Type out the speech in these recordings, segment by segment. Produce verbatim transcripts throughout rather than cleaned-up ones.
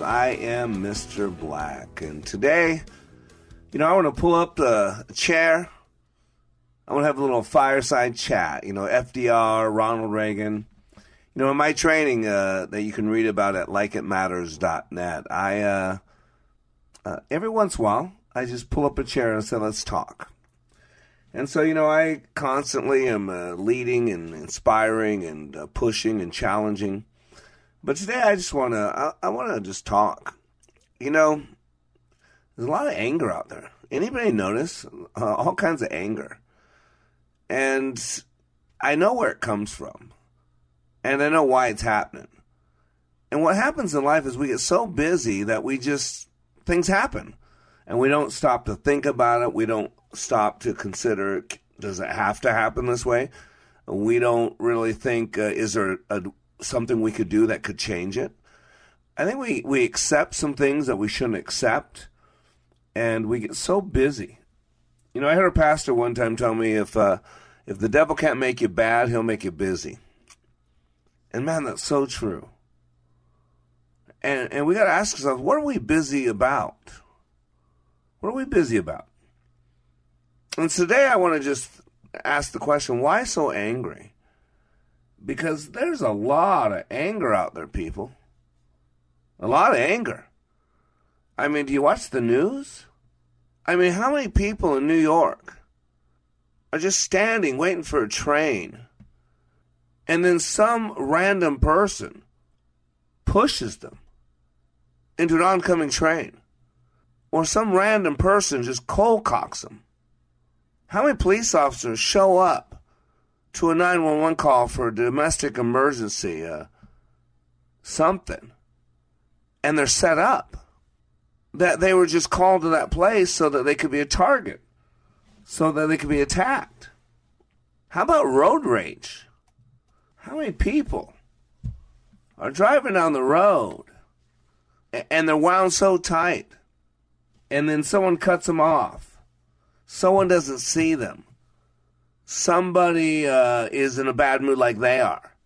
I am Mister Black, and today, you know, I want to pull up the chair. I want to have a little fireside chat. You know, F D R, Ronald Reagan. You know, in my training uh, that you can read about at like it matters dot net, I uh, uh, every once in a while I just pull up a chair and say, "Let's talk." And so, you know, I constantly am uh, leading and inspiring and uh, pushing and challenging. But today I just want to, I, I want to just talk. You know, there's a lot of anger out there. Anybody notice? Uh, all kinds of anger. And I know where it comes from. And I know why it's happening. And what happens in life is we get so busy that we just, things happen. And we don't stop to think about it. We don't stop to consider, does it have to happen this way? We don't really think, uh, is there a something we could do that could change it? I think we, we accept some things that we shouldn't accept, and we get so busy. You know, I heard a pastor one time tell me, if uh, if the devil can't make you bad, he'll make you busy. And man, that's so true. And and we got to ask ourselves, what are we busy about? What are we busy about? And today I want to just ask the question, why so angry? Because there's a lot of anger out there, people. A lot of anger. I mean, do you watch the news? I mean, how many people in New York are just standing, waiting for a train, and then some random person pushes them into an oncoming train? Or some random person just cold cocks them? How many police officers show up to a nine one one call for a domestic emergency, uh, something, and they're set up that they were just called to that place so that they could be a target, so that they could be attacked? How about road rage? How many people are driving down the road and they're wound so tight, and then someone cuts them off, someone doesn't see them, Somebody uh, is in a bad mood like they are.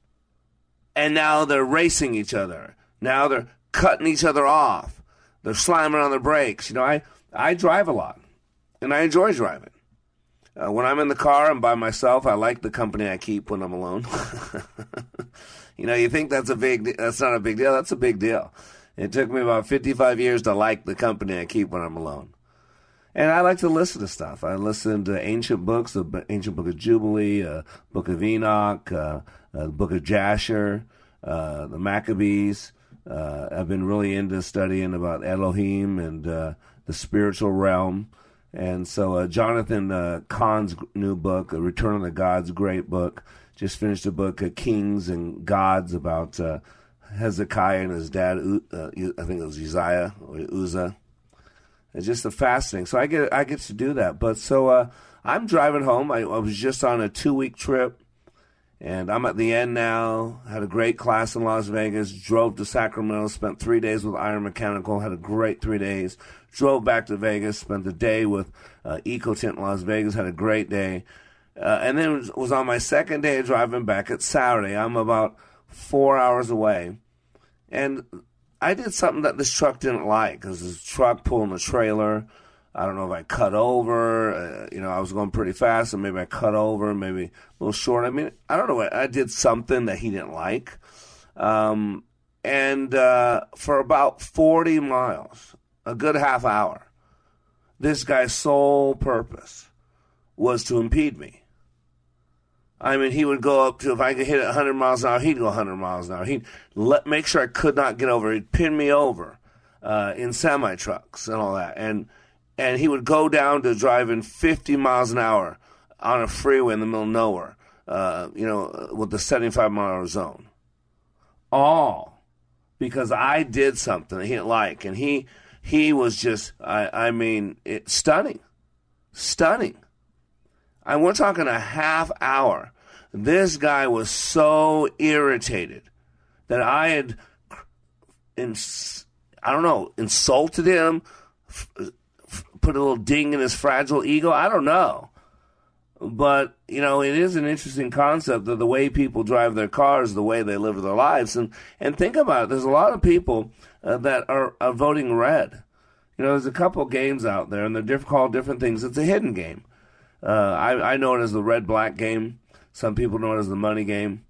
And now they're racing each other. Now they're cutting each other off. They're slamming on their brakes. You know, I, I drive a lot, and I enjoy driving. Uh, when I'm in the car and by myself, I like the company I keep when I'm alone. You know, you think that's a big, that's not a big deal. That's a big deal. It took me about fifty-five years to like the company I keep when I'm alone. And I like to listen to stuff. I listen to ancient books, the Ancient Book of Jubilee, uh, Book of Enoch, uh, uh, Book of Jasher, uh, the Maccabees. Uh, I've been really into studying about Elohim and uh, the spiritual realm. And so uh, Jonathan uh, Kahn's new book, A Return of the Gods, great book. Just finished a book, uh, Kings and Gods, about uh, Hezekiah and his dad, uh, I think it was Uzziah or Uzzah. It's just a fascinating. So I get I get to do that. But so uh, I'm driving home. I, I was just on a two-week trip, and I'm at the end now. Had a great class in Las Vegas. Drove to Sacramento. Spent three days with Iron Mechanical. Had a great three days. Drove back to Vegas. Spent the day with uh, Ecotint in Las Vegas. Had a great day. Uh, and then it was, was on my second day of driving back. It's Saturday. I'm about four hours away. And I did something that this truck didn't like, because this truck pulling a trailer. I don't know if I cut over. Uh, you know, I was going pretty fast, and maybe I cut over, maybe a little short. I mean, I don't know. I did something that he didn't like. Um, and uh, for about forty miles, a good half hour, this guy's sole purpose was to impede me. I mean, he would go up to, if I could hit it one hundred miles an hour, he'd go one hundred miles an hour. He'd let, make sure I could not get over. He'd pin me over uh, in semi-trucks and all that. And and he would go down to driving fifty miles an hour on a freeway in the middle of nowhere, uh, you know, with the seventy-five mile an hour zone. All because I did something that he didn't like. And he he was just, I, I mean, it, stunning. Stunning. And we're talking a half hour. This guy was so irritated that I had, ins- I don't know, insulted him, f- f- put a little ding in his fragile ego. I don't know. But, you know, it is an interesting concept that the way people drive their cars, the way they live their lives. And, and think about it. There's a lot of people uh, that are, are voting red. You know, there's a couple games out there, and they're diff- called different things. It's a hidden game. Uh, I, I know it as the red-black game. Some people know it as the money game.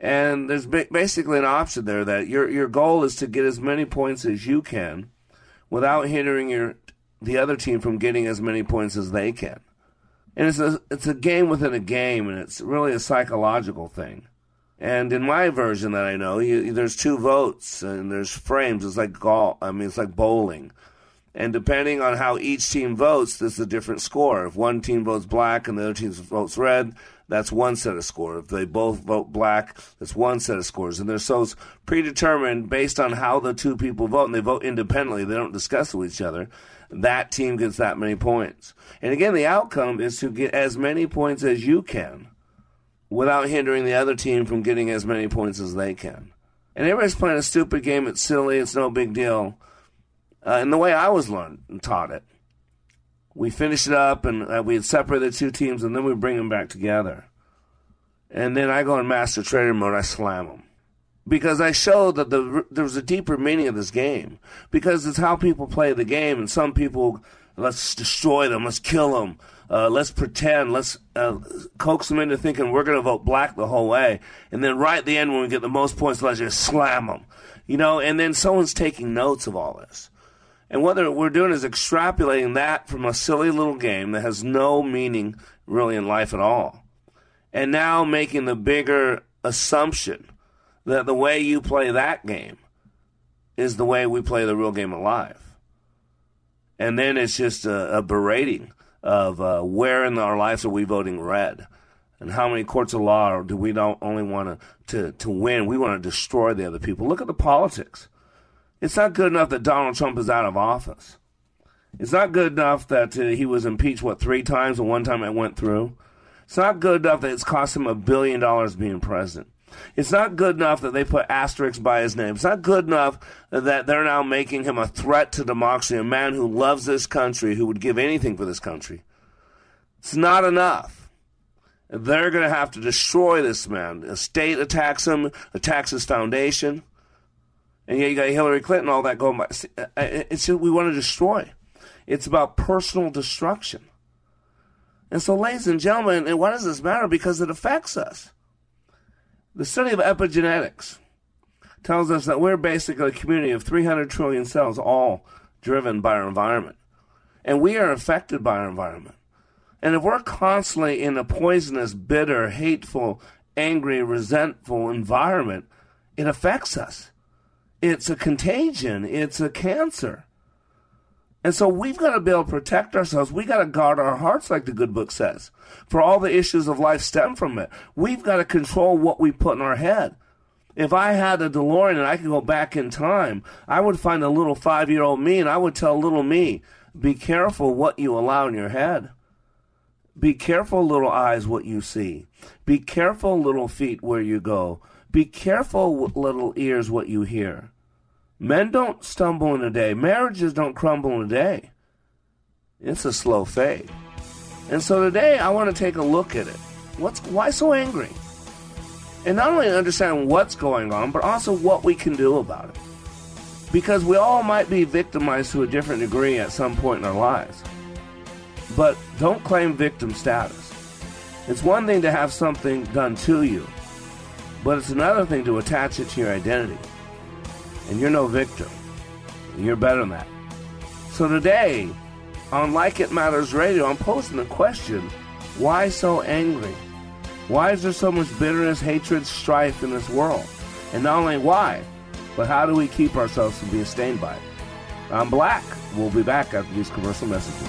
And there's ba- basically an option there that your your goal is to get as many points as you can without hindering your the other team from getting as many points as they can. And it's a, it's a game within a game, and it's really a psychological thing. And in my version that I know, you, there's two votes, and there's frames. It's like golf. I mean, it's like bowling. And depending on how each team votes, there's a different score. If one team votes black and the other team votes red, that's one set of scores. If they both vote black, that's one set of scores. And they're so predetermined based on how the two people vote, and they vote independently. They don't discuss with each other. That team gets that many points. And again, the outcome is to get as many points as you can without hindering the other team from getting as many points as they can. And everybody's playing a stupid game. It's silly. It's no big deal. Uh, and the way I was learned and taught it, we finished it up, and uh, we'd separate the two teams, and then we bring them back together. And then I go in master trader mode, I slam them. Because I showed that the, there was a deeper meaning of this game. Because it's how people play the game, and some people, let's destroy them, let's kill them, uh, let's pretend, let's uh, coax them into thinking we're going to vote black the whole way. And then right at the end, when we get the most points, let's just slam them. You know, and then someone's taking notes of all this. And what we're doing is extrapolating that from a silly little game that has no meaning really in life at all. And now making the bigger assumption that the way you play that game is the way we play the real game of life. And then it's just a, a berating of uh, where in our lives are we voting red? And how many courts of law do we not only want to, to, to win, we want to destroy the other people. Look at the politics. It's not good enough that Donald Trump is out of office. It's not good enough that uh, he was impeached, what, three times, and one time it went through. It's not good enough that it's cost him a billion dollars being president. It's not good enough that they put asterisks by his name. It's not good enough that they're now making him a threat to democracy, a man who loves this country, who would give anything for this country. It's not enough. They're going to have to destroy this man. A state attacks him, attacks his foundation. And yet you got Hillary Clinton, all that going by. It's just, we want to destroy. It's about personal destruction. And so, ladies and gentlemen, and why does this matter? Because it affects us. The study of epigenetics tells us that we're basically a community of three hundred trillion cells, all driven by our environment. And we are affected by our environment. And if we're constantly in a poisonous, bitter, hateful, angry, resentful environment, it affects us. It's a contagion. It's a cancer. And so we've got to be able to protect ourselves. We've got to guard our hearts, like the good book says, for all the issues of life stem from it. We've got to control what we put in our head. If I had a DeLorean and I could go back in time, I would find a little five-year-old me, and I would tell little me, be careful what you allow in your head. Be careful, little eyes, what you see. Be careful, little feet, where you go. Be careful, little ears, what you hear. Men don't stumble in a day. Marriages don't crumble in a day. It's a slow fade. And so today I want to take a look at it. What's why so angry? And not only understand what's going on, but also what we can do about it. Because we all might be victimized to a different degree at some point in our lives. But don't claim victim status. It's one thing to have something done to you. But it's another thing to attach it to your identity. and you're no victim. You're better than that. So today, on Like It Matters Radio, I'm posting the question, why so angry? Why is there so much bitterness, hatred, strife in this world? And not only why, but how do we keep ourselves from being stained by it? I'm Black. We'll be back after these commercial messages.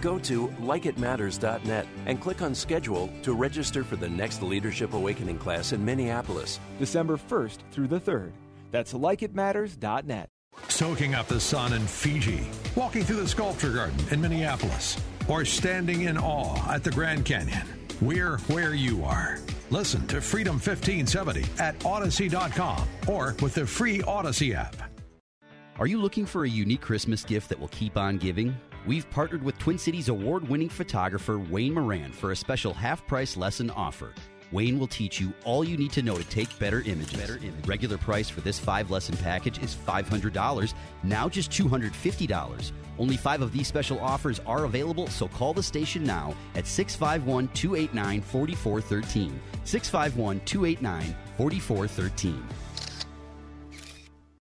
go to like it matters dot net and click on Schedule to register for the next Leadership Awakening class in Minneapolis, December first through the third. That's like it matters dot net. Soaking up the sun in Fiji, walking through the sculpture garden in Minneapolis, or standing in awe at the Grand Canyon. We're where you are. Listen to Freedom fifteen seventy at audacy dot com or with the free Audacy app. Are you looking for a unique Christmas gift that will keep on giving? We've partnered with Twin Cities award-winning photographer Wayne Moran for a special half-price lesson offer. Wayne will teach you all you need to know to take better images. Better image. Regular price for this five-lesson package is five hundred dollars, now just two hundred fifty dollars. Only five of these special offers are available, so call the station now at six five one, two eight nine, four four one three. six five one, two eight nine, four four one three.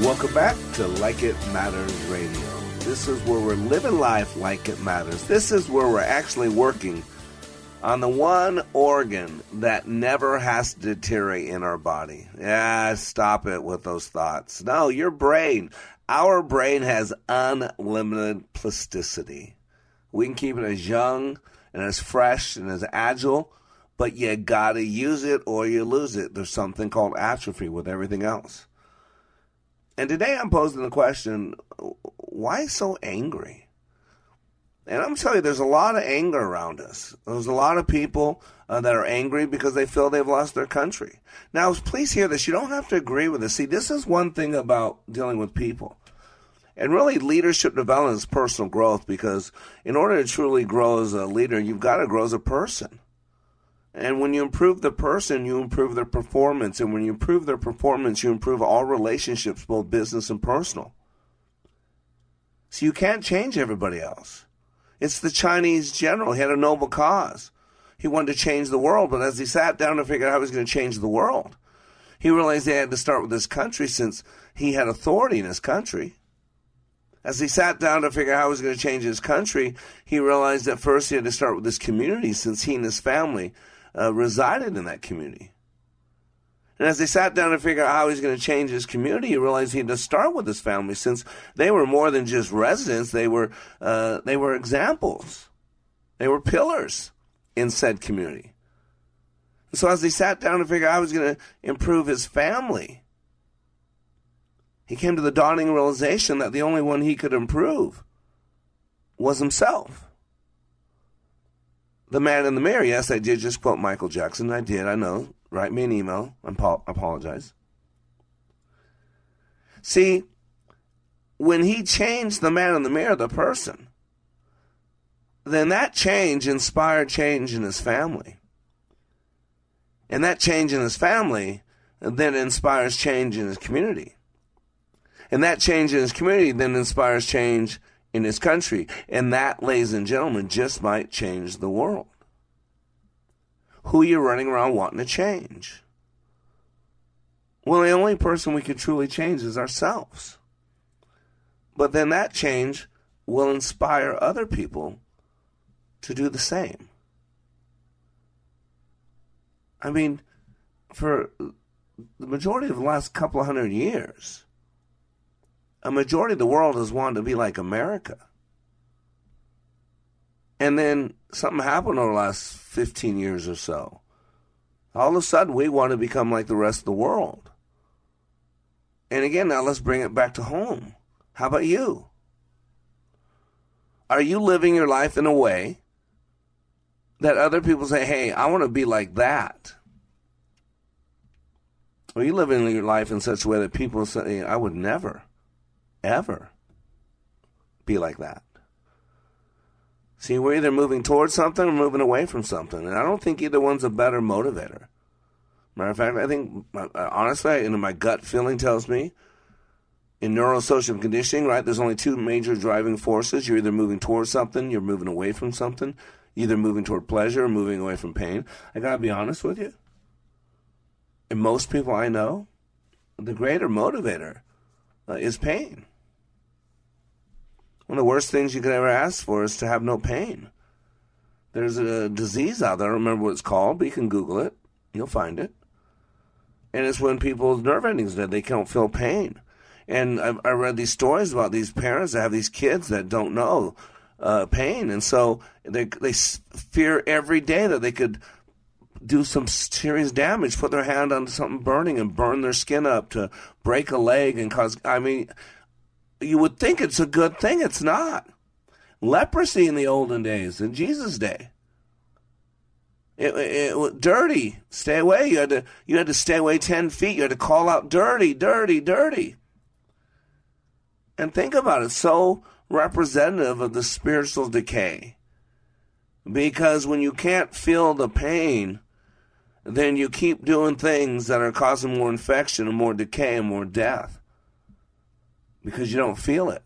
Welcome back to Like It Matters Radio. This is where we're living life like it matters. This is where we're actually working on the one organ that never has to deteriorate in our body. Yeah, stop it with those thoughts. No, your brain. Our brain has unlimited plasticity. We can keep it as young and as fresh and as agile, but you gotta use it or you lose it. There's something called atrophy with everything else. And today I'm posing the question, why so angry? And I'm telling you, there's a lot of anger around us. There's a lot of people uh, that are angry because they feel they've lost their country. Now, please hear this. You don't have to agree with this. See, this is one thing about dealing with people. And really, leadership development is personal growth, because in order to truly grow as a leader, you've got to grow as a person. And when you improve the person, you improve their performance. And when you improve their performance, you improve all relationships, both business and personal. So you can't change everybody else. It's the Chinese general. He had a noble cause. He wanted to change the world. But as he sat down to figure out how he was going to change the world, he realized they had to start with his country, since he had authority in his country. As he sat down to figure out how he was going to change his country, he realized that first he had to start with his community, since he and his family Uh, resided in that community. And as they sat down to figure out how he's going to change his community, he realized he had to start with his family, since they were more than just residents. They were uh, they were examples. They were pillars in said community. And so as he sat down to figure out how he was going to improve his family, he came to the dawning realization that the only one he could improve was himself. The man in the mirror. Yes, I did just quote Michael Jackson. I did, I know. Write me an email. I apologize. See, when he changed the man in the mirror, the person, then that change inspired change in his family. And that change in his family then inspires change in his community. And that change in his community then inspires change in his country. And that, ladies and gentlemen, just might change the world. Who you're running around wanting to change? Well, the only person we can truly change is ourselves. But then that change will inspire other people to do the same. I mean, for the majority of the last couple of hundred years, a majority of the world has wanted to be like America. And then something happened over the last fifteen years or so. All of a sudden, we want to become like the rest of the world. And again, now let's bring it back to home. How about you? Are you living your life in a way that other people say, hey, I want to be like that? Or are you living your life in such a way that people say, I would never, ever be like that? See, we're either moving towards something or moving away from something. And I don't think either one's a better motivator. Matter of fact, I think, honestly, and my gut feeling tells me, in neurosocial conditioning, right, there's only two major driving forces. You're either moving towards something, you're moving away from something, either moving toward pleasure or moving away from pain. I got to be honest with you. And most people I know, the greater motivator uh, is pain. One of the worst things you could ever ask for is to have no pain. There's a disease out there, I don't remember what it's called, but you can Google it. You'll find it. And it's when people's nerve endings are dead. They can't feel pain. And I've, I read these stories about these parents that have these kids that don't know uh, pain. And so they, they fear every day that they could do some serious damage, put their hand on something burning and burn their skin up, to break a leg and cause, I mean... You would think it's a good thing. It's not. Leprosy in the olden days, in Jesus' day. It, it, it was dirty. Stay away. You had to you had to stay away ten feet. You had to call out dirty, dirty, dirty. And think about it. So representative of the spiritual decay. Because when you can't feel the pain, then you keep doing things that are causing more infection and more decay and more death. Because you don't feel it.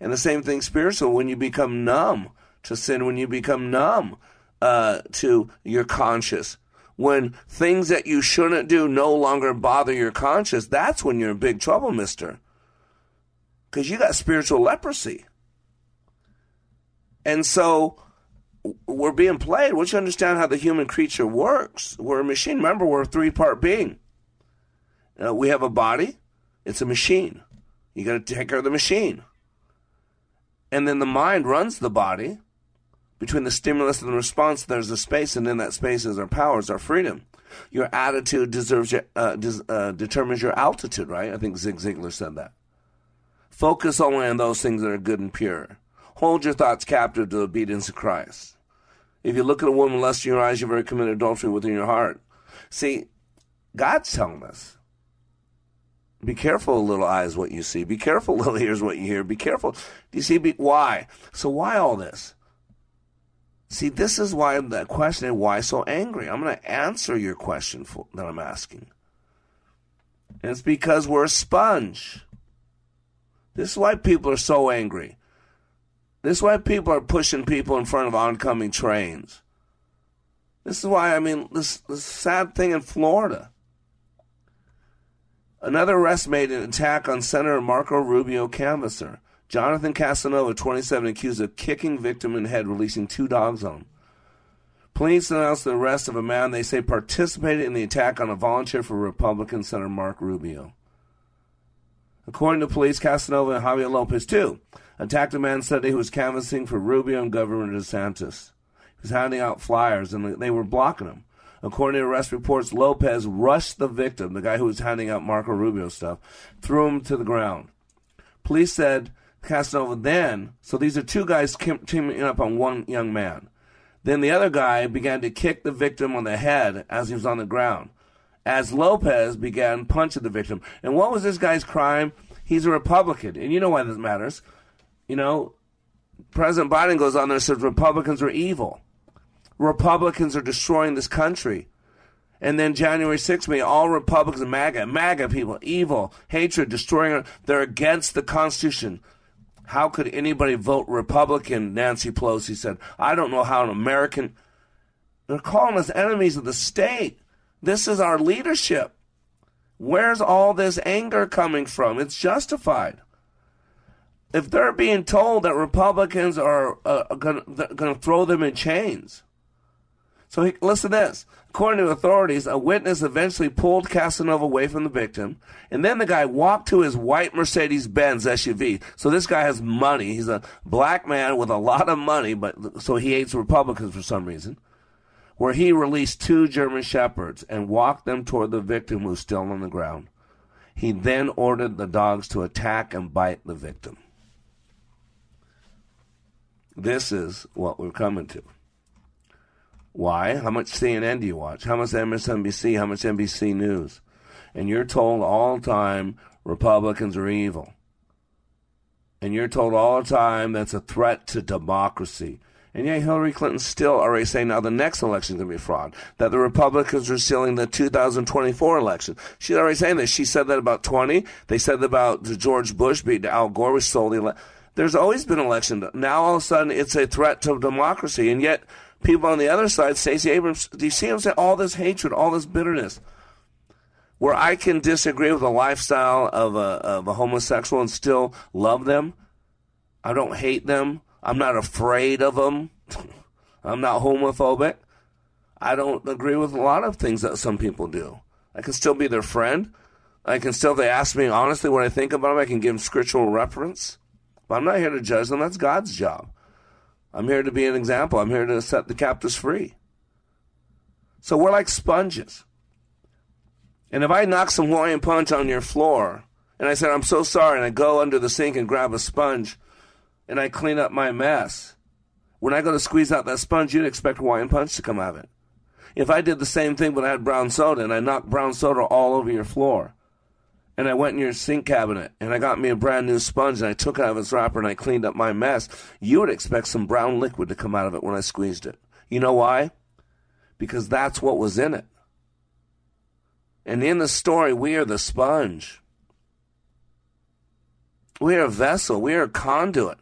And the same thing spiritual, when you become numb to sin, when you become numb uh, to your conscience, when things that you shouldn't do no longer bother your conscience, that's when you're in big trouble, mister. Because you got spiritual leprosy. And so we're being played. Once you understand how the human creature works, we're a machine. Remember, we're a three-part being. Uh, we have a body. It's a machine. You got to take care of the machine. And then the mind runs the body. Between the stimulus and the response, there's a space, and in that space is our powers, our freedom. Your attitude deserves your, uh, des- uh, determines your altitude, right? I think Zig Ziglar said that. Focus only on those things that are good and pure. Hold your thoughts captive to the obedience of Christ. If you look at a woman with lust in your eyes, you've already committed adultery within your heart. See, God's telling us, be careful, little eyes, what you see. Be careful, little ears, what you hear. Be careful. Do you see be, why? So why all this? See, this is why the question is, why so angry? I'm going to answer your question for, that I'm asking. And it's because we're a sponge. This is why people are so angry. This is why people are pushing people in front of oncoming trains. This is why, I mean, this, this sad thing in Florida. Another arrest made an attack on Senator Marco Rubio canvasser. Jonathan Casanova, twenty-seven, accused of kicking victim in the head, releasing two dogs on him. Police announced the arrest of a man they say participated in the attack on a volunteer for Republican Senator Marco Rubio. According to police, Casanova and Javier Lopez, too, attacked a man Sunday who was canvassing for Rubio and Governor DeSantis. He was handing out flyers, and they were blocking him. According to arrest reports, Lopez rushed the victim, the guy who was handing out Marco Rubio stuff, threw him to the ground. Police said Casanova then, so these are two guys teaming up on one young man. Then the other guy began to kick the victim on the head as he was on the ground, as Lopez began punching the victim. And what was this guy's crime? He's a Republican, and you know why this matters. You know, President Biden goes on there and says Republicans are evil. Republicans are destroying this country. And then January sixth, made all Republicans, MAGA, MAGA people, evil, hatred, destroying, they're against the Constitution. How could anybody vote Republican, Nancy Pelosi said. I don't know how an American, they're calling us enemies of the state. This is our leadership. Where's all this anger coming from? It's justified. If they're being told that Republicans are uh, going to throw them in chains. So he, listen to this. According to authorities, a witness eventually pulled Casanova away from the victim, and then the guy walked to his white Mercedes-Benz S U V. So this guy has money. He's a black man with a lot of money, but so he hates Republicans for some reason, where he released two German shepherds and walked them toward the victim who was still on the ground. He then ordered the dogs to attack and bite the victim. This is what we're coming to. Why? How much C N N do you watch? How much M S N B C? How much N B C News? And you're told all the time Republicans are evil. And you're told all the time that's a threat to democracy. And yet Hillary Clinton's still already saying now the next election is going to be fraud, that the Republicans are stealing the two thousand twenty-four election. She's already saying this. She said that about twenty. They said that about George Bush beating Al Gore, which stole the election. There's always been election. Now all of a sudden it's a threat to democracy. And yet people on the other side, Stacey Abrams, do you see him say all this hatred, all this bitterness? Where I can disagree with the lifestyle of a, of a homosexual and still love them. I don't hate them. I'm not afraid of them. I'm not homophobic. I don't agree with a lot of things that some people do. I can still be their friend. I can still, if they ask me honestly what I think about them, I can give them scriptural reference. But I'm not here to judge them. That's God's job. I'm here to be an example. I'm here to set the captives free. So we're like sponges. And if I knock some Hawaiian punch on your floor, and I said, I'm so sorry, and I go under the sink and grab a sponge, and I clean up my mess, when I go to squeeze out that sponge, you'd expect Hawaiian punch to come out of it. If I did the same thing, but I had brown soda, and I knocked brown soda all over your floor, and I went in your sink cabinet, and I got me a brand new sponge, and I took it out of its wrapper, and I cleaned up my mess, you would expect some brown liquid to come out of it when I squeezed it. You know why? Because that's what was in it. And in the story, we are the sponge. We are a vessel. We are a conduit.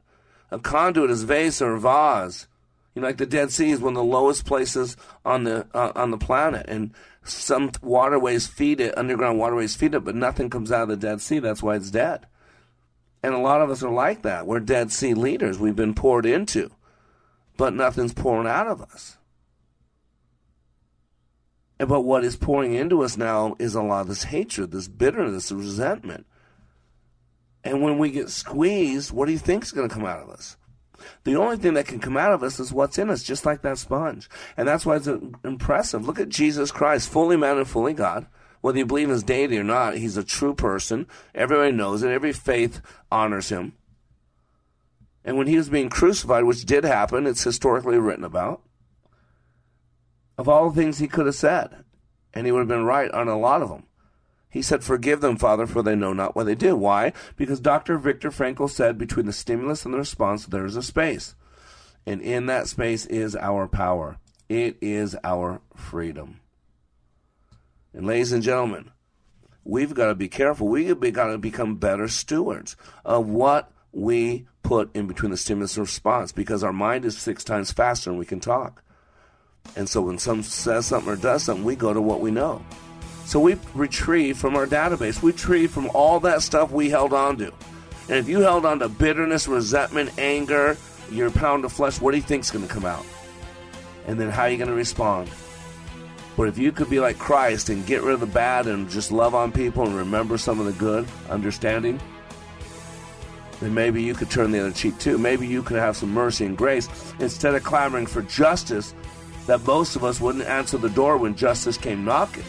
A conduit is vase or vase. You know, like the Dead Sea is one of the lowest places on the uh, on the planet, and some waterways feed it, underground waterways feed it, but nothing comes out of the Dead Sea. That's why it's dead. And a lot of us are like that. We're Dead Sea leaders. We've been poured into, but nothing's pouring out of us. And, but what is pouring into us now is a lot of this hatred, this bitterness, this resentment. And when we get squeezed, what do you think is going to come out of us? The only thing that can come out of us is what's in us, just like that sponge. And that's why it's impressive. Look at Jesus Christ, fully man and fully God. Whether you believe in his deity or not, he's a true person. Everybody knows it. Every faith honors him. And when he was being crucified, which did happen, it's historically written about, of all the things he could have said, and he would have been right on a lot of them. He said, forgive them, Father, for they know not what they do. Why? Because Doctor Viktor Frankl said, between the stimulus and the response, there is a space. And in that space is our power. It is our freedom. And ladies and gentlemen, we've got to be careful. We've got to become better stewards of what we put in between the stimulus and response, because our mind is six times faster than we can talk. And so when someone says something or does something, we go to what we know. So we retrieve from our database. We retrieve from all that stuff we held on to. And if you held on to bitterness, resentment, anger, your pound of flesh, what do you think is going to come out? and then how are you going to respond? But if you could be like Christ and get rid of the bad and just love on people and remember some of the good, understanding, then maybe you could turn the other cheek too. Maybe you could have some mercy and grace instead of clamoring for justice that most of us wouldn't answer the door when justice came knocking.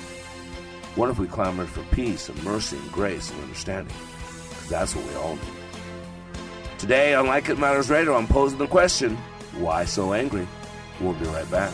What if we clamored for peace and mercy and grace and understanding? Because that's what we all need. Today on Like It Matters Radio, I'm posing the question, why so angry? We'll be right back.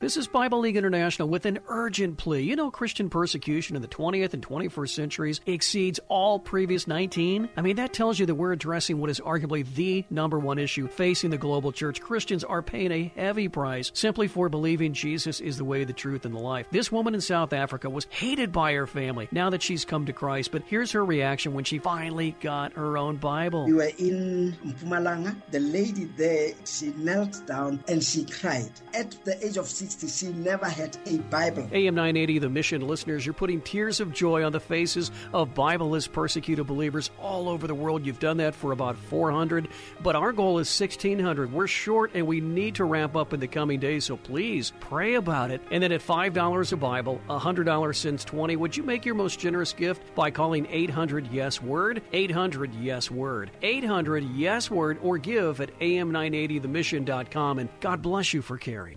This is Bible League International with an urgent plea. You know, Christian persecution in the twentieth and twenty-first centuries exceeds all previous nineteen. I mean, that tells you that we're addressing what is arguably the number one issue facing the global church. Christians are paying a heavy price simply for believing Jesus is the way, the truth, and the life. This woman in South Africa was hated by her family now that she's come to Christ, but here's her reaction when she finally got her own Bible. We were in Mpumalanga. The lady there, she knelt down and she cried. At the age of six, she never had a Bible. A M nine eighty, The Mission listeners, you're putting tears of joy on the faces of Bible-less persecuted believers all over the world. You've done that for about four hundred, but our goal is sixteen hundred. We're short, and we need to ramp up in the coming days, so please pray about it. And then at five dollars a Bible, one hundred dollars since twenty, would you make your most generous gift by calling eight hundred yes word, eight hundred yes word, eight hundred yes word, or give at A M nine eighty the mission dot com, and God bless you for caring.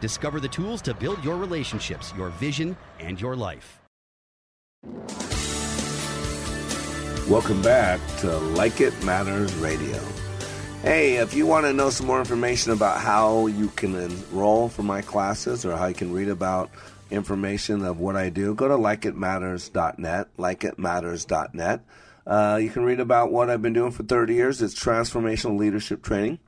Discover the tools to build your relationships, your vision, and your life. Welcome back to Like It Matters Radio. Hey, if you want to know some more information about how you can enroll for my classes or how you can read about information of what I do, go to like it matters dot net, like it matters dot net. Uh, you can read about what I've been doing for thirty years. It's transformational leadership training.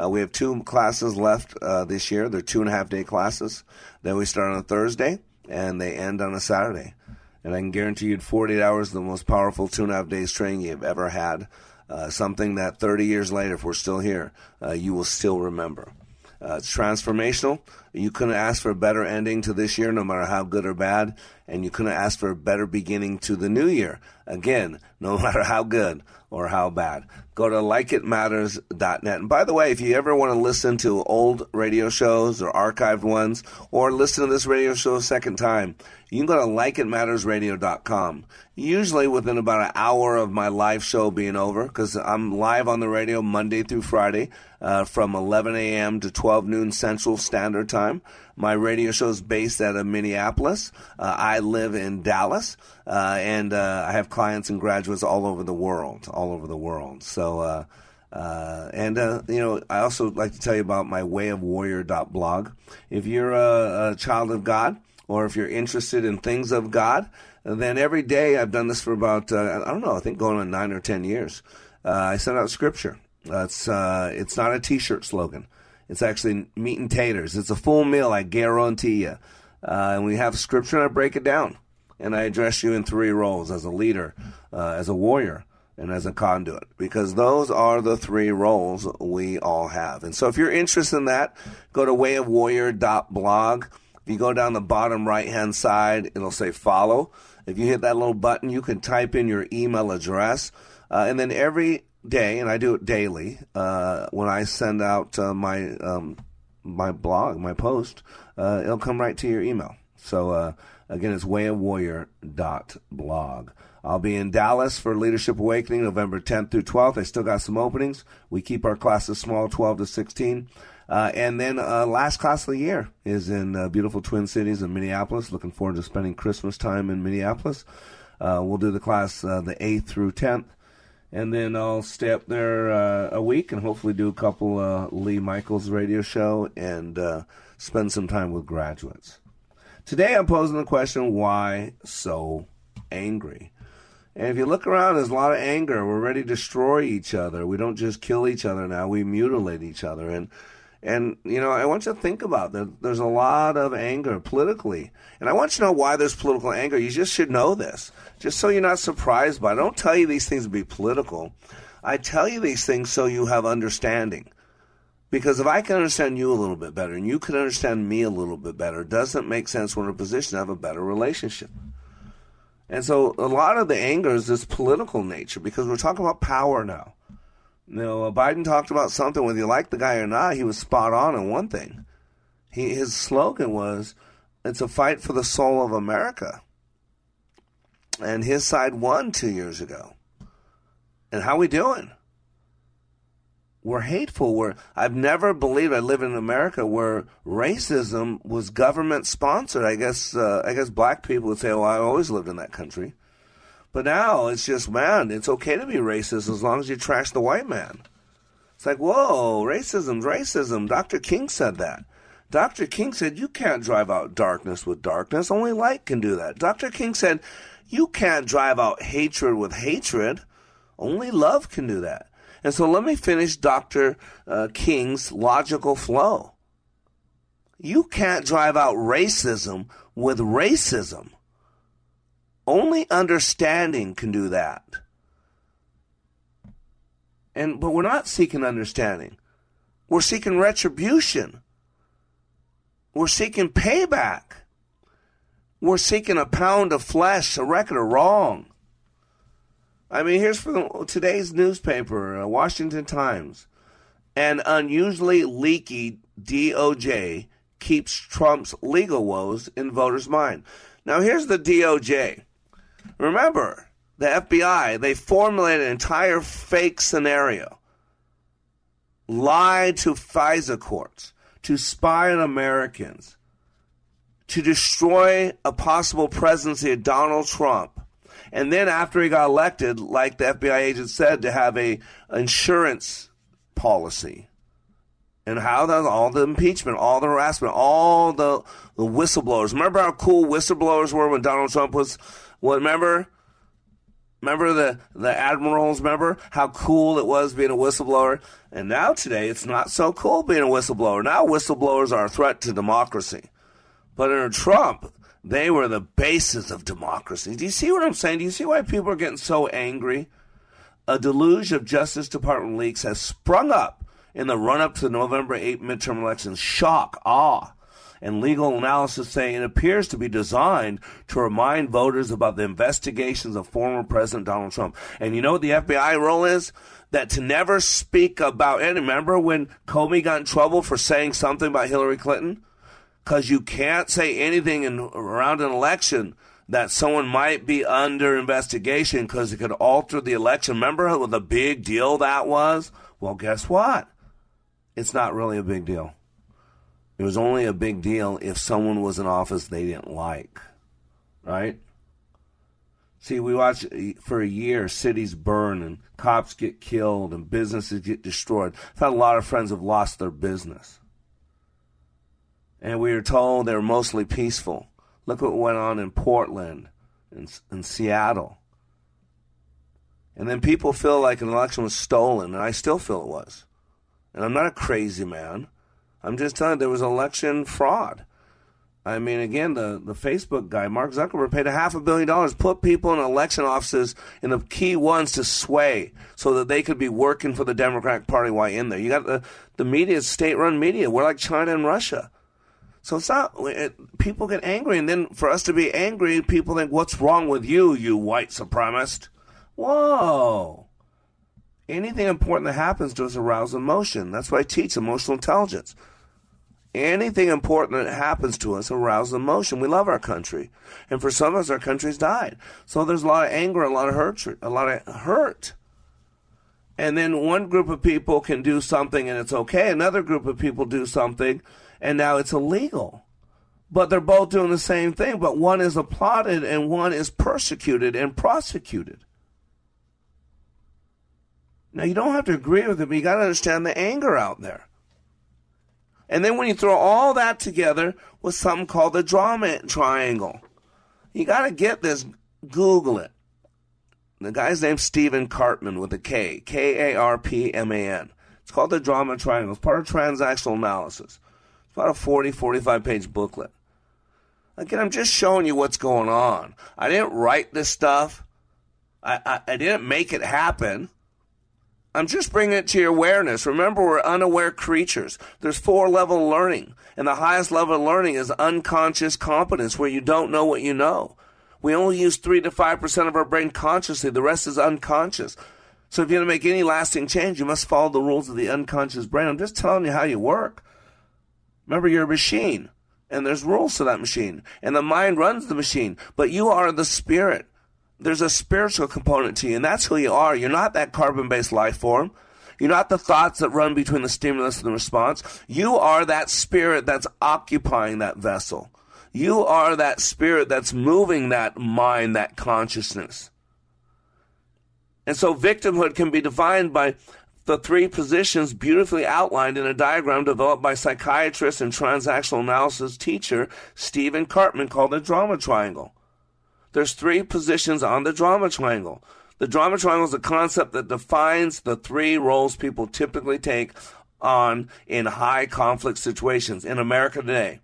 Uh, we have two classes left uh, this year. They're two and a half day classes. Then we start on a Thursday, and they end on a Saturday. And I can guarantee you forty-eight hours of the most powerful two and a half days training you've ever had. Uh, something that thirty years later, if we're still here, uh, you will still remember. Uh, it's transformational. You couldn't ask for a better ending to this year, no matter how good or bad. And you couldn't ask for a better beginning to the new year. Again, no matter how good or how bad. Go to like it matters dot net. And by the way, if you ever want to listen to old radio shows or archived ones, or listen to this radio show a second time, you can go to like it matters radio dot com. Usually within about an hour of my live show being over, because I'm live on the radio Monday through Friday uh, from eleven a.m. to twelve noon Central Standard Time. My radio show is based out of Minneapolis. Uh, I live in Dallas, uh, and uh, I have clients and graduates all over the world, all over the world. So uh, Uh, and, uh, you know, I also like to tell you about my way of warrior dot blog. If you're a, a child of God, or if you're interested in things of God, then every day I've done this for about, uh, I don't know, I think going on nine or ten years. Uh, I sent out scripture. Uh, it's, uh, it's not a T-shirt slogan. It's actually meat and taters. It's a full meal, I guarantee you. Uh, and we have scripture, and I break it down. And I address you in three roles: as a leader, uh, as a warrior, and as a conduit, because those are the three roles we all have. And so if you're interested in that, go to way of warrior dot blog. If you go down the bottom right-hand side, it'll say follow. If you hit that little button, you can type in your email address. Uh, and then every day, and I do it daily, uh, when I send out uh, my um, my blog, my post, uh, it'll come right to your email. So uh, again, it's way of warrior dot blog. I'll be in Dallas for Leadership Awakening, November tenth through twelfth. I still got some openings. We keep our classes small, twelve to sixteen. Uh, and then uh, last class of the year is in uh, beautiful Twin Cities in Minneapolis. Looking forward to spending Christmas time in Minneapolis. Uh, we'll do the class uh, the eighth through tenth. And then I'll stay up there uh, a week and hopefully do a couple uh, Lee Michaels radio show and uh, spend some time with graduates. Today I'm posing the question, why so angry? And if you look around, there's a lot of anger. We're ready to destroy each other. We don't just kill each other now. We mutilate each other. And, and you know, I want you to think about that. There's a lot of anger politically. And I want you to know why there's political anger. You just should know this, just so you're not surprised by it. I don't tell you these things to be political. I tell you these things so you have understanding. Because if I can understand you a little bit better and you can understand me a little bit better, it doesn't make sense when we're in a position to have a better relationship. And so a lot of the anger is this political nature, because we're talking about power now. You know, Biden talked about something, whether you like the guy or not, he was spot on in one thing. He, his slogan was, it's a fight for the soul of America. And his side won two years ago. And how we doing? We're hateful. We're, I've never believed I live in America where racism was government sponsored. I guess uh, I guess black people would say, well, I always lived in that country. But now it's just, man, it's okay to be racist as long as you trash the white man. It's like, whoa, racism's racism. Doctor King said that. Doctor King said you can't drive out darkness with darkness. Only light can do that. Doctor King said you can't drive out hatred with hatred. Only love can do that. And so let me finish Doctor Uh, King's logical flow. You can't drive out racism with racism. Only understanding can do that. And but we're not seeking understanding. We're seeking retribution. We're seeking payback. We're seeking a pound of flesh, a record of wrong. I mean, here's from today's newspaper, uh, Washington Times. An unusually leaky D O J keeps Trump's legal woes in voters' mind. Now, here's the D O J. Remember, the F B I, they formulated an entire fake scenario. Lied to FISA courts, to spy on Americans, to destroy a possible presidency of Donald Trump. And then after he got elected, like the F B I agent said, to have a insurance policy. And how that, all the impeachment, all the harassment, all the, the whistleblowers. Remember how cool whistleblowers were when Donald Trump was, well, remember? Remember the, the admirals, remember how cool it was being a whistleblower? And now today, it's not so cool being a whistleblower. Now whistleblowers are a threat to democracy. But under Trump, they were the basis of democracy. Do you see what I'm saying? Do you see why people are getting so angry? A deluge of Justice Department leaks has sprung up in the run-up to the November eighth midterm elections. Shock, awe, and legal analysis say it appears to be designed to remind voters about the investigations of former President Donald Trump. And you know what the F B I role is? That to never speak about it. Remember when Comey got in trouble for saying something about Hillary Clinton? Because you can't say anything in, around an election that someone might be under investigation because it could alter the election. Remember how the big deal that was? Well, guess what? It's not really a big deal. It was only a big deal if someone was in office they didn't like, right? See, we watch for a year, cities burn and cops get killed and businesses get destroyed. I've had a lot of friends have lost their business. And we were told they were mostly peaceful. Look what went on in Portland and, and Seattle. And then people feel like an election was stolen, and I still feel it was. And I'm not a crazy man. I'm just telling you, there was election fraud. I mean, again, the, the Facebook guy, Mark Zuckerberg, paid a half a billion dollars, put people in election offices in the key ones to sway so that they could be working for the Democratic Party while in there. You got the, the media, state-run media. We're like China and Russia. So it's not, it, people get angry, and then for us to be angry, people think, what's wrong with you, you white supremacist? Whoa. Anything important that happens to us arouses emotion. That's why I teach emotional intelligence. Anything important that happens to us arouses emotion. We love our country. And for some of us, our country's died. So there's a lot of anger, a lot of hurt, a lot of hurt. And then one group of people can do something and it's okay. Another group of people do something and now it's illegal. But they're both doing the same thing. But one is applauded and one is persecuted and prosecuted. Now, you don't have to agree with it, but you got to understand the anger out there. And then when you throw all that together with something called the drama triangle, you got to get this. Google it. The guy's named Stephen Karpman with a K, K A R P M A N. It's called the drama triangle. It's part of transactional analysis. It's about a forty, forty-five page booklet. Again, I'm just showing you what's going on. I didn't write this stuff. I, I, I didn't make it happen. I'm just bringing it to your awareness. Remember, we're unaware creatures. There's four level learning, and the highest level of learning is unconscious competence, where you don't know what you know. We only use three to five percent of our brain consciously. The rest is unconscious. So if you're going to make any lasting change, you must follow the rules of the unconscious brain. I'm just telling you how you work. Remember, you're a machine, and there's rules to that machine, and the mind runs the machine, but you are the spirit. There's a spiritual component to you, and that's who you are. You're not that carbon-based life form. You're not the thoughts that run between the stimulus and the response. You are that spirit that's occupying that vessel. You are that spirit that's moving that mind, that consciousness. And so victimhood can be defined by the three positions beautifully outlined in a diagram developed by psychiatrist and transactional analysis teacher Stephen Karpman called the drama triangle. There's three positions on the drama triangle. The drama triangle is a concept that defines the three roles people typically take on in high conflict situations in America today.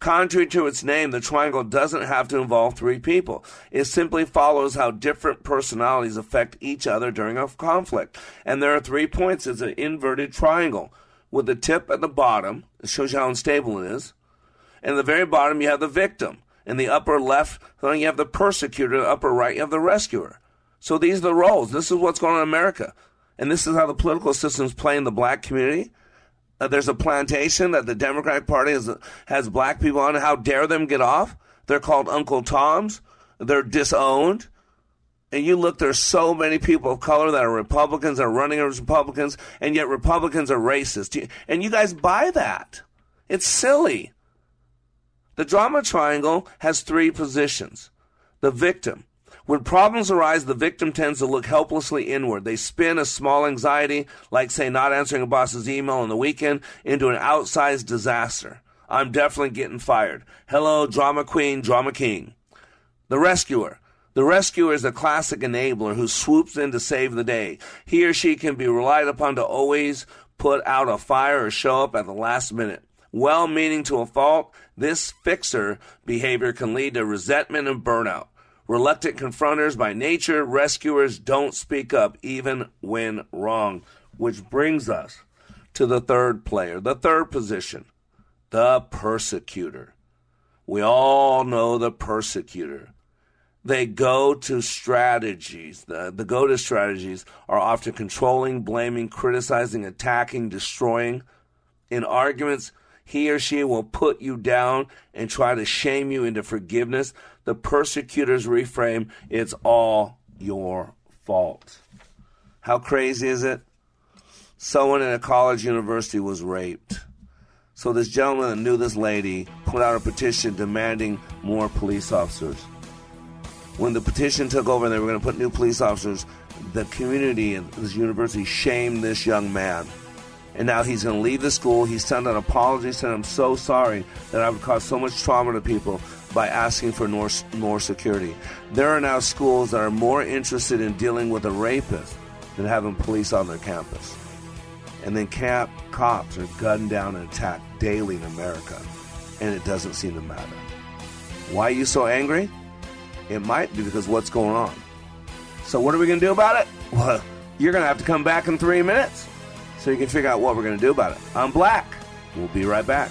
Contrary to its name, the triangle doesn't have to involve three people. It simply follows how different personalities affect each other during a conflict. And there are three points. It's an inverted triangle with the tip at the bottom. It shows you how unstable it is. And at the very bottom, you have the victim. In the upper left, then you have the persecutor. In the upper right, you have the rescuer. So these are the roles. This is what's going on in America. And this is how the political system is playing the black community. Uh, there's a plantation that the Democratic Party has, has black people on. How dare them get off? They're called Uncle Toms. They're disowned. And you look, there's so many people of color that are Republicans, that are running as Republicans, and yet Republicans are racist. And you guys buy that. It's silly. The drama triangle has three positions. The victim. When problems arise, the victim tends to look helplessly inward. They spin a small anxiety, like, say, not answering a boss's email on the weekend, into an outsized disaster. I'm definitely getting fired. Hello, drama queen, drama king. The rescuer. The rescuer is a classic enabler who swoops in to save the day. He or she can be relied upon to always put out a fire or show up at the last minute. Well-meaning to a fault, this fixer behavior can lead to resentment and burnout. Reluctant confronters by nature, rescuers don't speak up even when wrong. Which brings us to the third player, the third position, the persecutor. We all know the persecutor. They go to strategies. The, the go-to strategies are often controlling, blaming, criticizing, attacking, destroying. In arguments, he or she will put you down and try to shame you into forgiveness. The persecutor's reframe, it's all your fault. How crazy is it? Someone in a college university was raped. So this gentleman that knew this lady put out a petition demanding more police officers. When the petition took over and they were going to put new police officers, the community and this university shamed this young man. And now he's going to leave the school. He sent an apology, said, I'm so sorry that I would cause so much trauma to people by asking for more, more security. There are now schools that are more interested in dealing with a rapist than having police on their campus. And then camp cops are gunned down and attacked daily in America. And it doesn't seem to matter. Why are you so angry? It might be because what's going on. So what are we going to do about it? Well, you're going to have to come back in three minutes. So you can figure out what we're going to do about it. I'm Black. We'll be right back.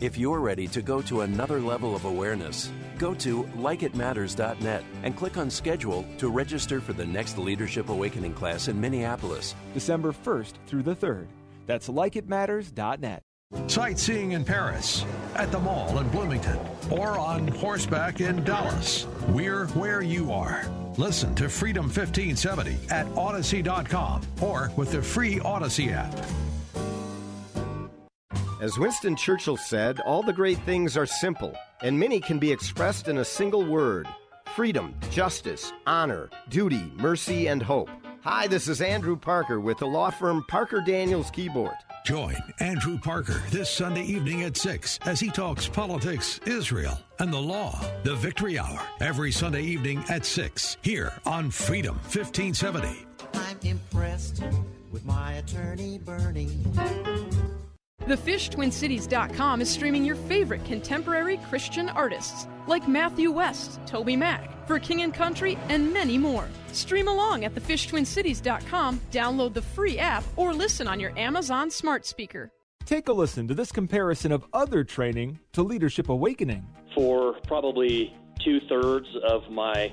If you're ready to go to another level of awareness, go to like it matters dot net and click on Schedule to register for the next Leadership Awakening class in Minneapolis, December first through the third. That's like it matters dot net. Sightseeing in Paris, at the mall in Bloomington, or on horseback in Dallas. We're where you are. Listen to Freedom fifteen seventy at audacy dot com or with the free Audacy app. As Winston Churchill said, all the great things are simple, and many can be expressed in a single word. Freedom, justice, honor, duty, mercy, and hope. Hi, this is Andrew Parker with the law firm Parker Daniels Keyboard. Join Andrew Parker this Sunday evening at six as he talks politics, Israel, and the law. The Victory Hour, every Sunday evening at six, here on Freedom fifteen seventy. I'm impressed with my attorney, Bernie. the fish twin cities dot com is streaming your favorite contemporary Christian artists like Matthew West, Toby Mac, For King and Country, and many more. Stream along at the fish twin cities dot com, download the free app, or listen on your Amazon smart speaker. Take a listen to this comparison of other training to Leadership Awakening. For probably two-thirds of my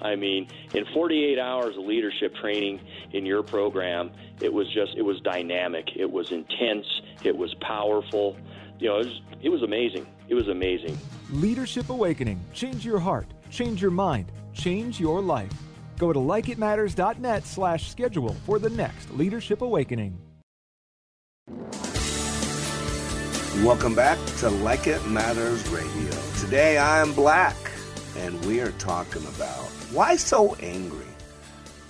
I mean, in forty-eight hours of leadership training in your program, it was just, it was dynamic. It was intense. It was powerful. You know, it was, it was amazing. It was amazing. Leadership Awakening. Change your heart. Change your mind. Change your life. Go to like it matters dot net slash schedule for the next Leadership Awakening. Welcome back to Like It Matters Radio. Today I'm Black. And we are talking about why so angry.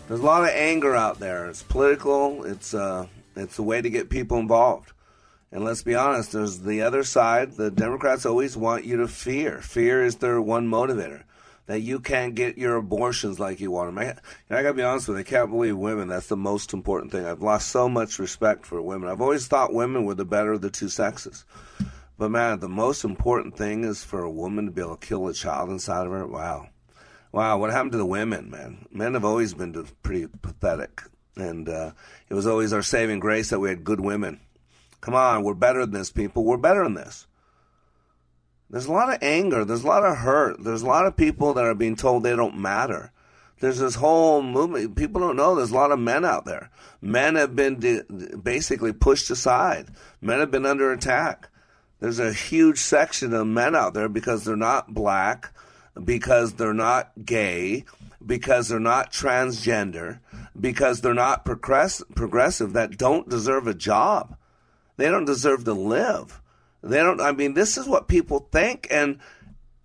There's a lot of anger out there. It's political. It's uh, it's a way to get people involved. And let's be honest, there's the other side. The Democrats always want you to fear. Fear is their one motivator. That you can't get your abortions like you want them. I, I got to be honest with you, I can't believe women. That's the most important thing. I've lost so much respect for women. I've always thought women were the better of the two sexes. But, man, the most important thing is for a woman to be able to kill a child inside of her. Wow. Wow, what happened to the women, man? Men have always been pretty pathetic. And uh, it was always our saving grace that we had good women. Come on, we're better than this, people. We're better than this. There's a lot of anger. There's a lot of hurt. There's a lot of people that are being told they don't matter. There's this whole movement. People don't know there's a lot of men out there. Men have been de- basically pushed aside. Men have been under attack. There's a huge section of men out there because they're not Black, because they're not gay, because they're not transgender, because they're not progress- progressive that don't deserve a job. They don't deserve to live. They don't. I mean, this is what people think, and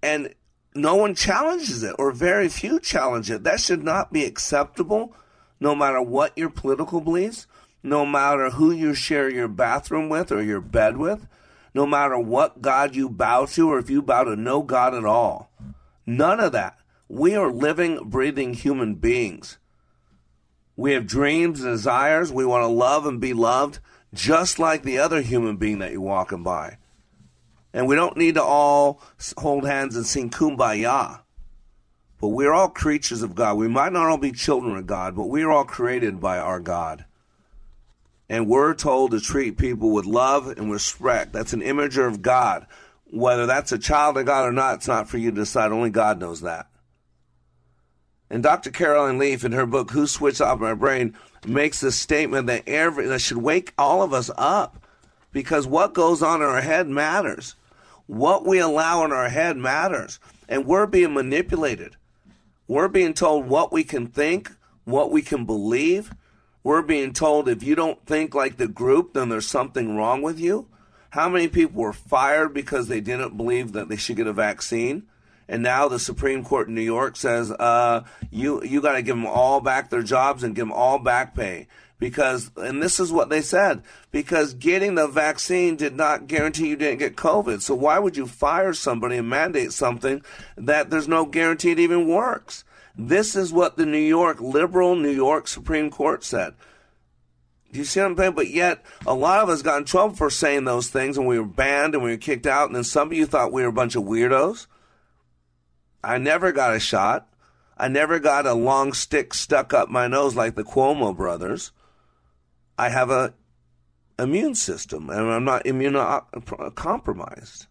and no one challenges it, or very few challenge it. That should not be acceptable, no matter what your political beliefs, no matter who you share your bathroom with or your bed with, no matter what God you bow to, or if you bow to no God at all. None of that. We are living, breathing human beings. We have dreams and desires. We want to love and be loved, just like the other human being that you're walking by. And we don't need to all hold hands and sing Kumbaya. But we're all creatures of God. We might not all be children of God, but we're all created by our God. And we're told to treat people with love and respect. That's an imager of God. Whether that's a child of God or not, it's not for you to decide. Only God knows that. And Doctor Caroline Leaf, in her book, Who Switched Off My Brain, makes this statement that every, that should wake all of us up, because what goes on in our head matters. What we allow in our head matters. And we're being manipulated. We're being told what we can think, what we can believe. We're being told if you don't think like the group, then there's something wrong with you. How many people were fired because they didn't believe that they should get a vaccine? And now the Supreme Court in New York says, uh, you you got to give them all back their jobs and give them all back pay. Because, and this is what they said, because getting the vaccine did not guarantee you didn't get COVID. So why would you fire somebody and mandate something that there's no guarantee it even works? This is what the New York, liberal New York Supreme Court said. Do you see what I'm saying? But yet, a lot of us got in trouble for saying those things, and we were banned, and we were kicked out, and then some of you thought we were a bunch of weirdos. I never got a shot. I never got a long stick stuck up my nose like the Cuomo brothers. I have a immune system, and I'm not immunocompromised.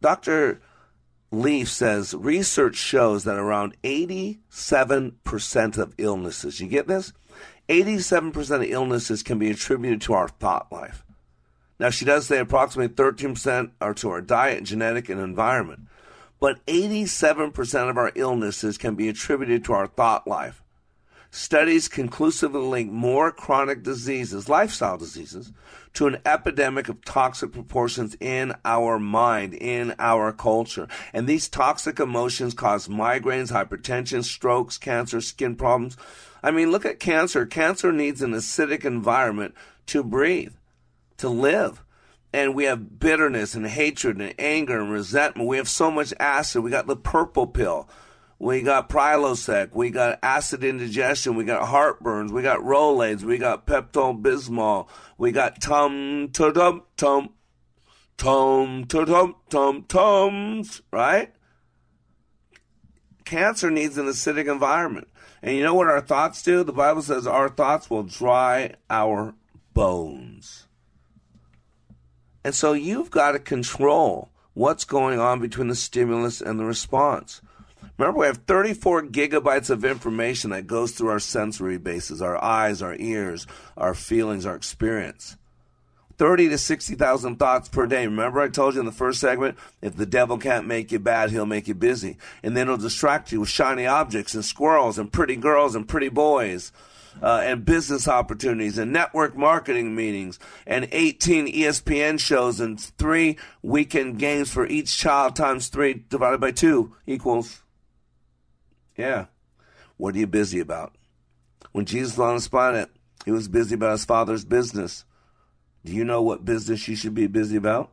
Doctor Leaf says research shows that around eighty-seven percent of illnesses, you get this? eighty-seven percent of illnesses can be attributed to our thought life. Now, she does say approximately thirteen percent are to our diet, genetic, and environment. But eighty-seven percent of our illnesses can be attributed to our thought life. Studies conclusively link more chronic diseases, lifestyle diseases, to an epidemic of toxic proportions in our mind, in our culture. And these toxic emotions cause migraines, hypertension, strokes, cancer, skin problems. I mean, look at cancer. Cancer needs an acidic environment to breathe, to live. And we have bitterness and hatred and anger and resentment. We have so much acid. We got the purple pill. We got Prilosec, we got acid indigestion, we got heartburns, we got Rolaids, we got Pepto-Bismol, we got tum-ta-dum-tum, tum-ta-dum-tum-tums, right? Cancer needs an acidic environment. And you know what our thoughts do? The Bible says our thoughts will dry our bones. And so you've got to control what's going on between the stimulus and the response. Remember, we have thirty-four gigabytes of information that goes through our sensory bases, our eyes, our ears, our feelings, our experience. thirty to sixty thousand thoughts per day. Remember I told you in the first segment, if the devil can't make you bad, he'll make you busy. And then he'll distract you with shiny objects and squirrels and pretty girls and pretty boys uh, and business opportunities and network marketing meetings and eighteen E S P N shows and three weekend games for each child times three divided by two equals... Yeah. What are you busy about? When Jesus was on this planet, he was busy about his Father's business. Do you know what business you should be busy about?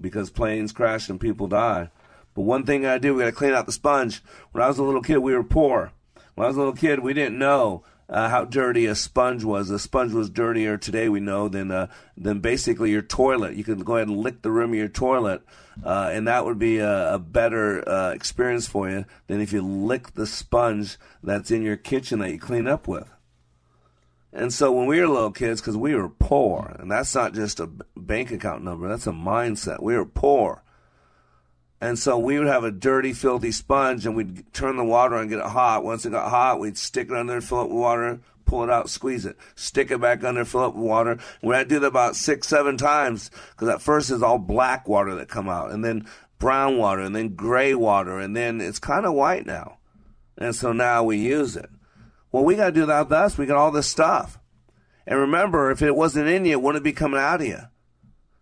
Because planes crash and people die. But one thing I do, we got to clean out the sponge. When I was a little kid, we were poor. When I was a little kid, we didn't know uh, how dirty a sponge was. A sponge was dirtier today, we know, than uh, than basically your toilet. You could go ahead and lick the rim of your toilet. Uh, and that would be a, a better uh, experience for you than if you lick the sponge that's in your kitchen that you clean up with. And so when we were little kids, because we were poor, and that's not just a bank account number, that's a mindset. We were poor. And so we would have a dirty, filthy sponge, and we'd turn the water on and get it hot. Once it got hot, we'd stick it under there, fill it with water, pull it out, squeeze it, stick it back under, fill up with water. We had to do that about six, seven times, because at first it's all black water that come out, and then brown water, and then gray water, and then it's kind of white now. And so now we use it. Well, we got to do that with us. We got all this stuff. And remember, if it wasn't in you, it wouldn't be coming out of you.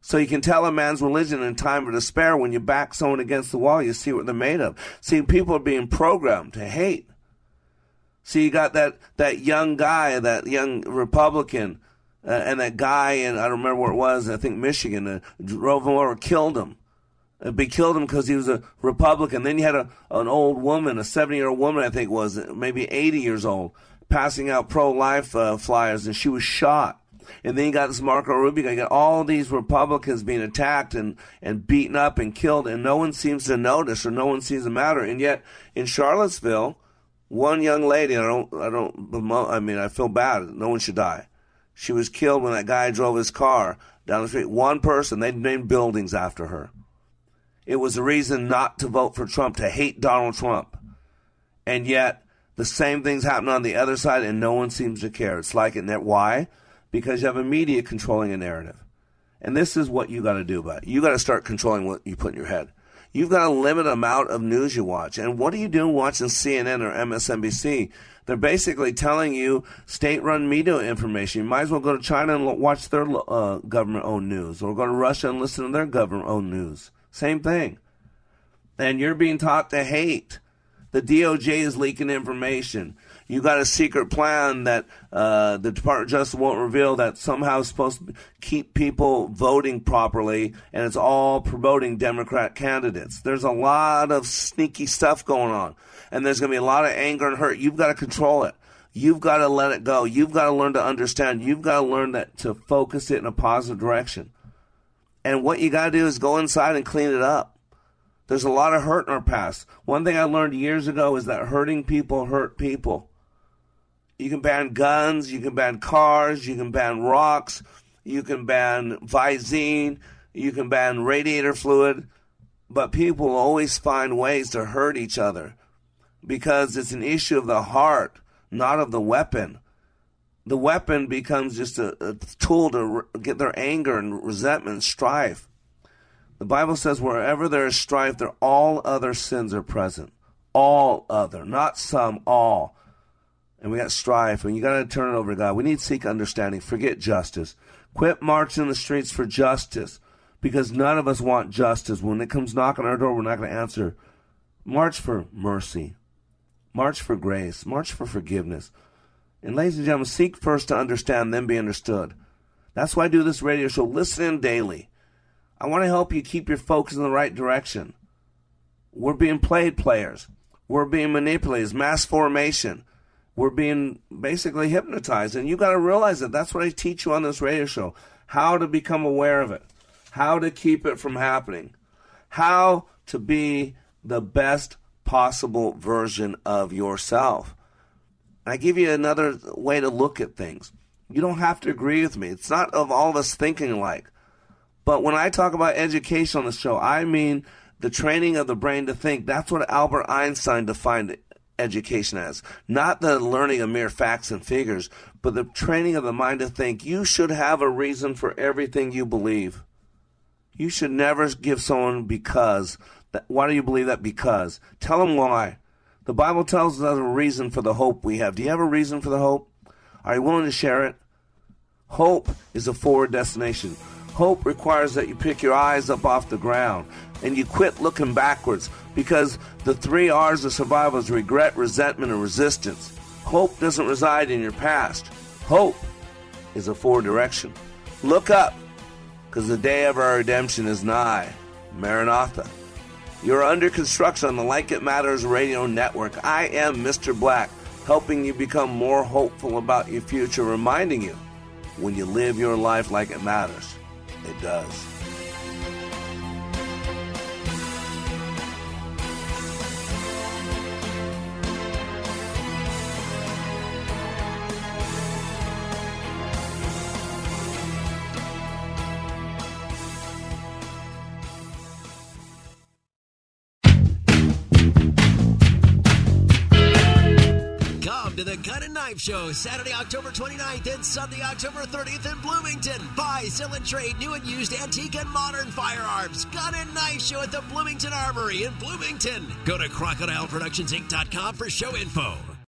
So you can tell a man's religion in time of despair. When your back's sewn against the wall, you see what they're made of. See, people are being programmed to hate. See, you got that, that young guy, that young Republican, uh, and that guy in, I don't remember where it was, I think Michigan, uh, drove him over, killed him. Uh, they killed him because he was a Republican. Then you had a, an old woman, a seventy-year-old woman, I think was, maybe eighty years old, passing out pro-life uh, flyers, and she was shot. And then you got this Marco Rubio. You got all these Republicans being attacked and, and beaten up and killed, and no one seems to notice or no one seems to matter. And yet in Charlottesville, one young lady, I don't, I don't, I mean, I feel bad. No one should die. She was killed when that guy drove his car down the street. One person, they named buildings after her. It was a reason not to vote for Trump, to hate Donald Trump. And yet the same things happen on the other side, and no one seems to care. It's like it. Why? Because you have a media controlling a narrative. And this is what you got to do about it. You got to start controlling what you put in your head. You've got to limit the amount of news you watch. And what are you doing watching C N N or M S N B C? They're basically telling you state-run media information. You might as well go to China and watch their uh, government-owned news, or go to Russia and listen to their government-owned news. Same thing. And you're being taught to hate. The D O J is leaking information. You got a secret plan that uh, the Department of Justice won't reveal, that somehow is supposed to keep people voting properly, and it's all promoting Democrat candidates. There's a lot of sneaky stuff going on, and there's going to be a lot of anger and hurt. You've got to control it. You've got to let it go. You've got to learn to understand. You've got to learn that to focus it in a positive direction. And what you got to do is go inside and clean it up. There's a lot of hurt in our past. One thing I learned years ago is that hurting people hurt people. You can ban guns, you can ban cars, you can ban rocks, you can ban Visine, you can ban radiator fluid, but people always find ways to hurt each other because it's an issue of the heart, not of the weapon. The weapon becomes just a, a tool to re- get their anger and resentment, strife. The Bible says wherever there is strife, there all other sins are present. All other, not some, all. And we got strife, and you got to turn it over to God. We need to seek understanding. Forget justice. Quit marching the streets for justice, because none of us want justice. When it comes knocking on our door, we're not going to answer. March for mercy. March for grace. March for forgiveness. And ladies and gentlemen, seek first to understand, then be understood. That's why I do this radio show. Listen in daily. I want to help you keep your focus in the right direction. We're being played players. We're being manipulated. Mass formation. We're being basically hypnotized. And you got to realize that. That's what I teach you on this radio show. How to become aware of it. How to keep it from happening. How to be the best possible version of yourself. I give you another way to look at things. You don't have to agree with me. It's not of all of us thinking alike. But when I talk about education on the show, I mean the training of the brain to think. That's what Albert Einstein defined education as. Not the learning of mere facts and figures, but the training of the mind to think. You should have a reason for everything you believe. You should never give someone because. Why do you believe that? Because. Tell them why. The Bible tells us a reason for the hope we have. Do you have a reason for the hope? Are you willing to share it? Hope is a forward destination. Hope requires that you pick your eyes up off the ground and you quit looking backwards, because the three R's of survival is regret, resentment, and resistance. Hope doesn't reside in your past. Hope is a forward direction. Look up, because the day of our redemption is nigh. Maranatha. You're under construction on the Like It Matters Radio Network. I am Mister Black, helping you become more hopeful about your future, reminding you when you live your life like it matters. It does. To the Gun and Knife Show, Saturday, October twenty-ninth and Sunday, October thirtieth in Bloomington. Buy, sell, and trade new and used antique and modern firearms. Gun and Knife Show at the Bloomington Armory in Bloomington. Go to crocodile productions inc dot com for show info.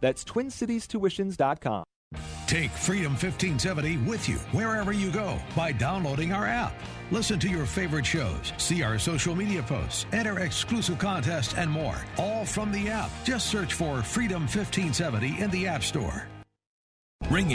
That's Twin Cities Tuitions dot com. Take Freedom fifteen seventy with you wherever you go by downloading our app. Listen to your favorite shows, see our social media posts, enter exclusive contests, and more, all from the app. Just search for Freedom fifteen seventy in the App Store. Ring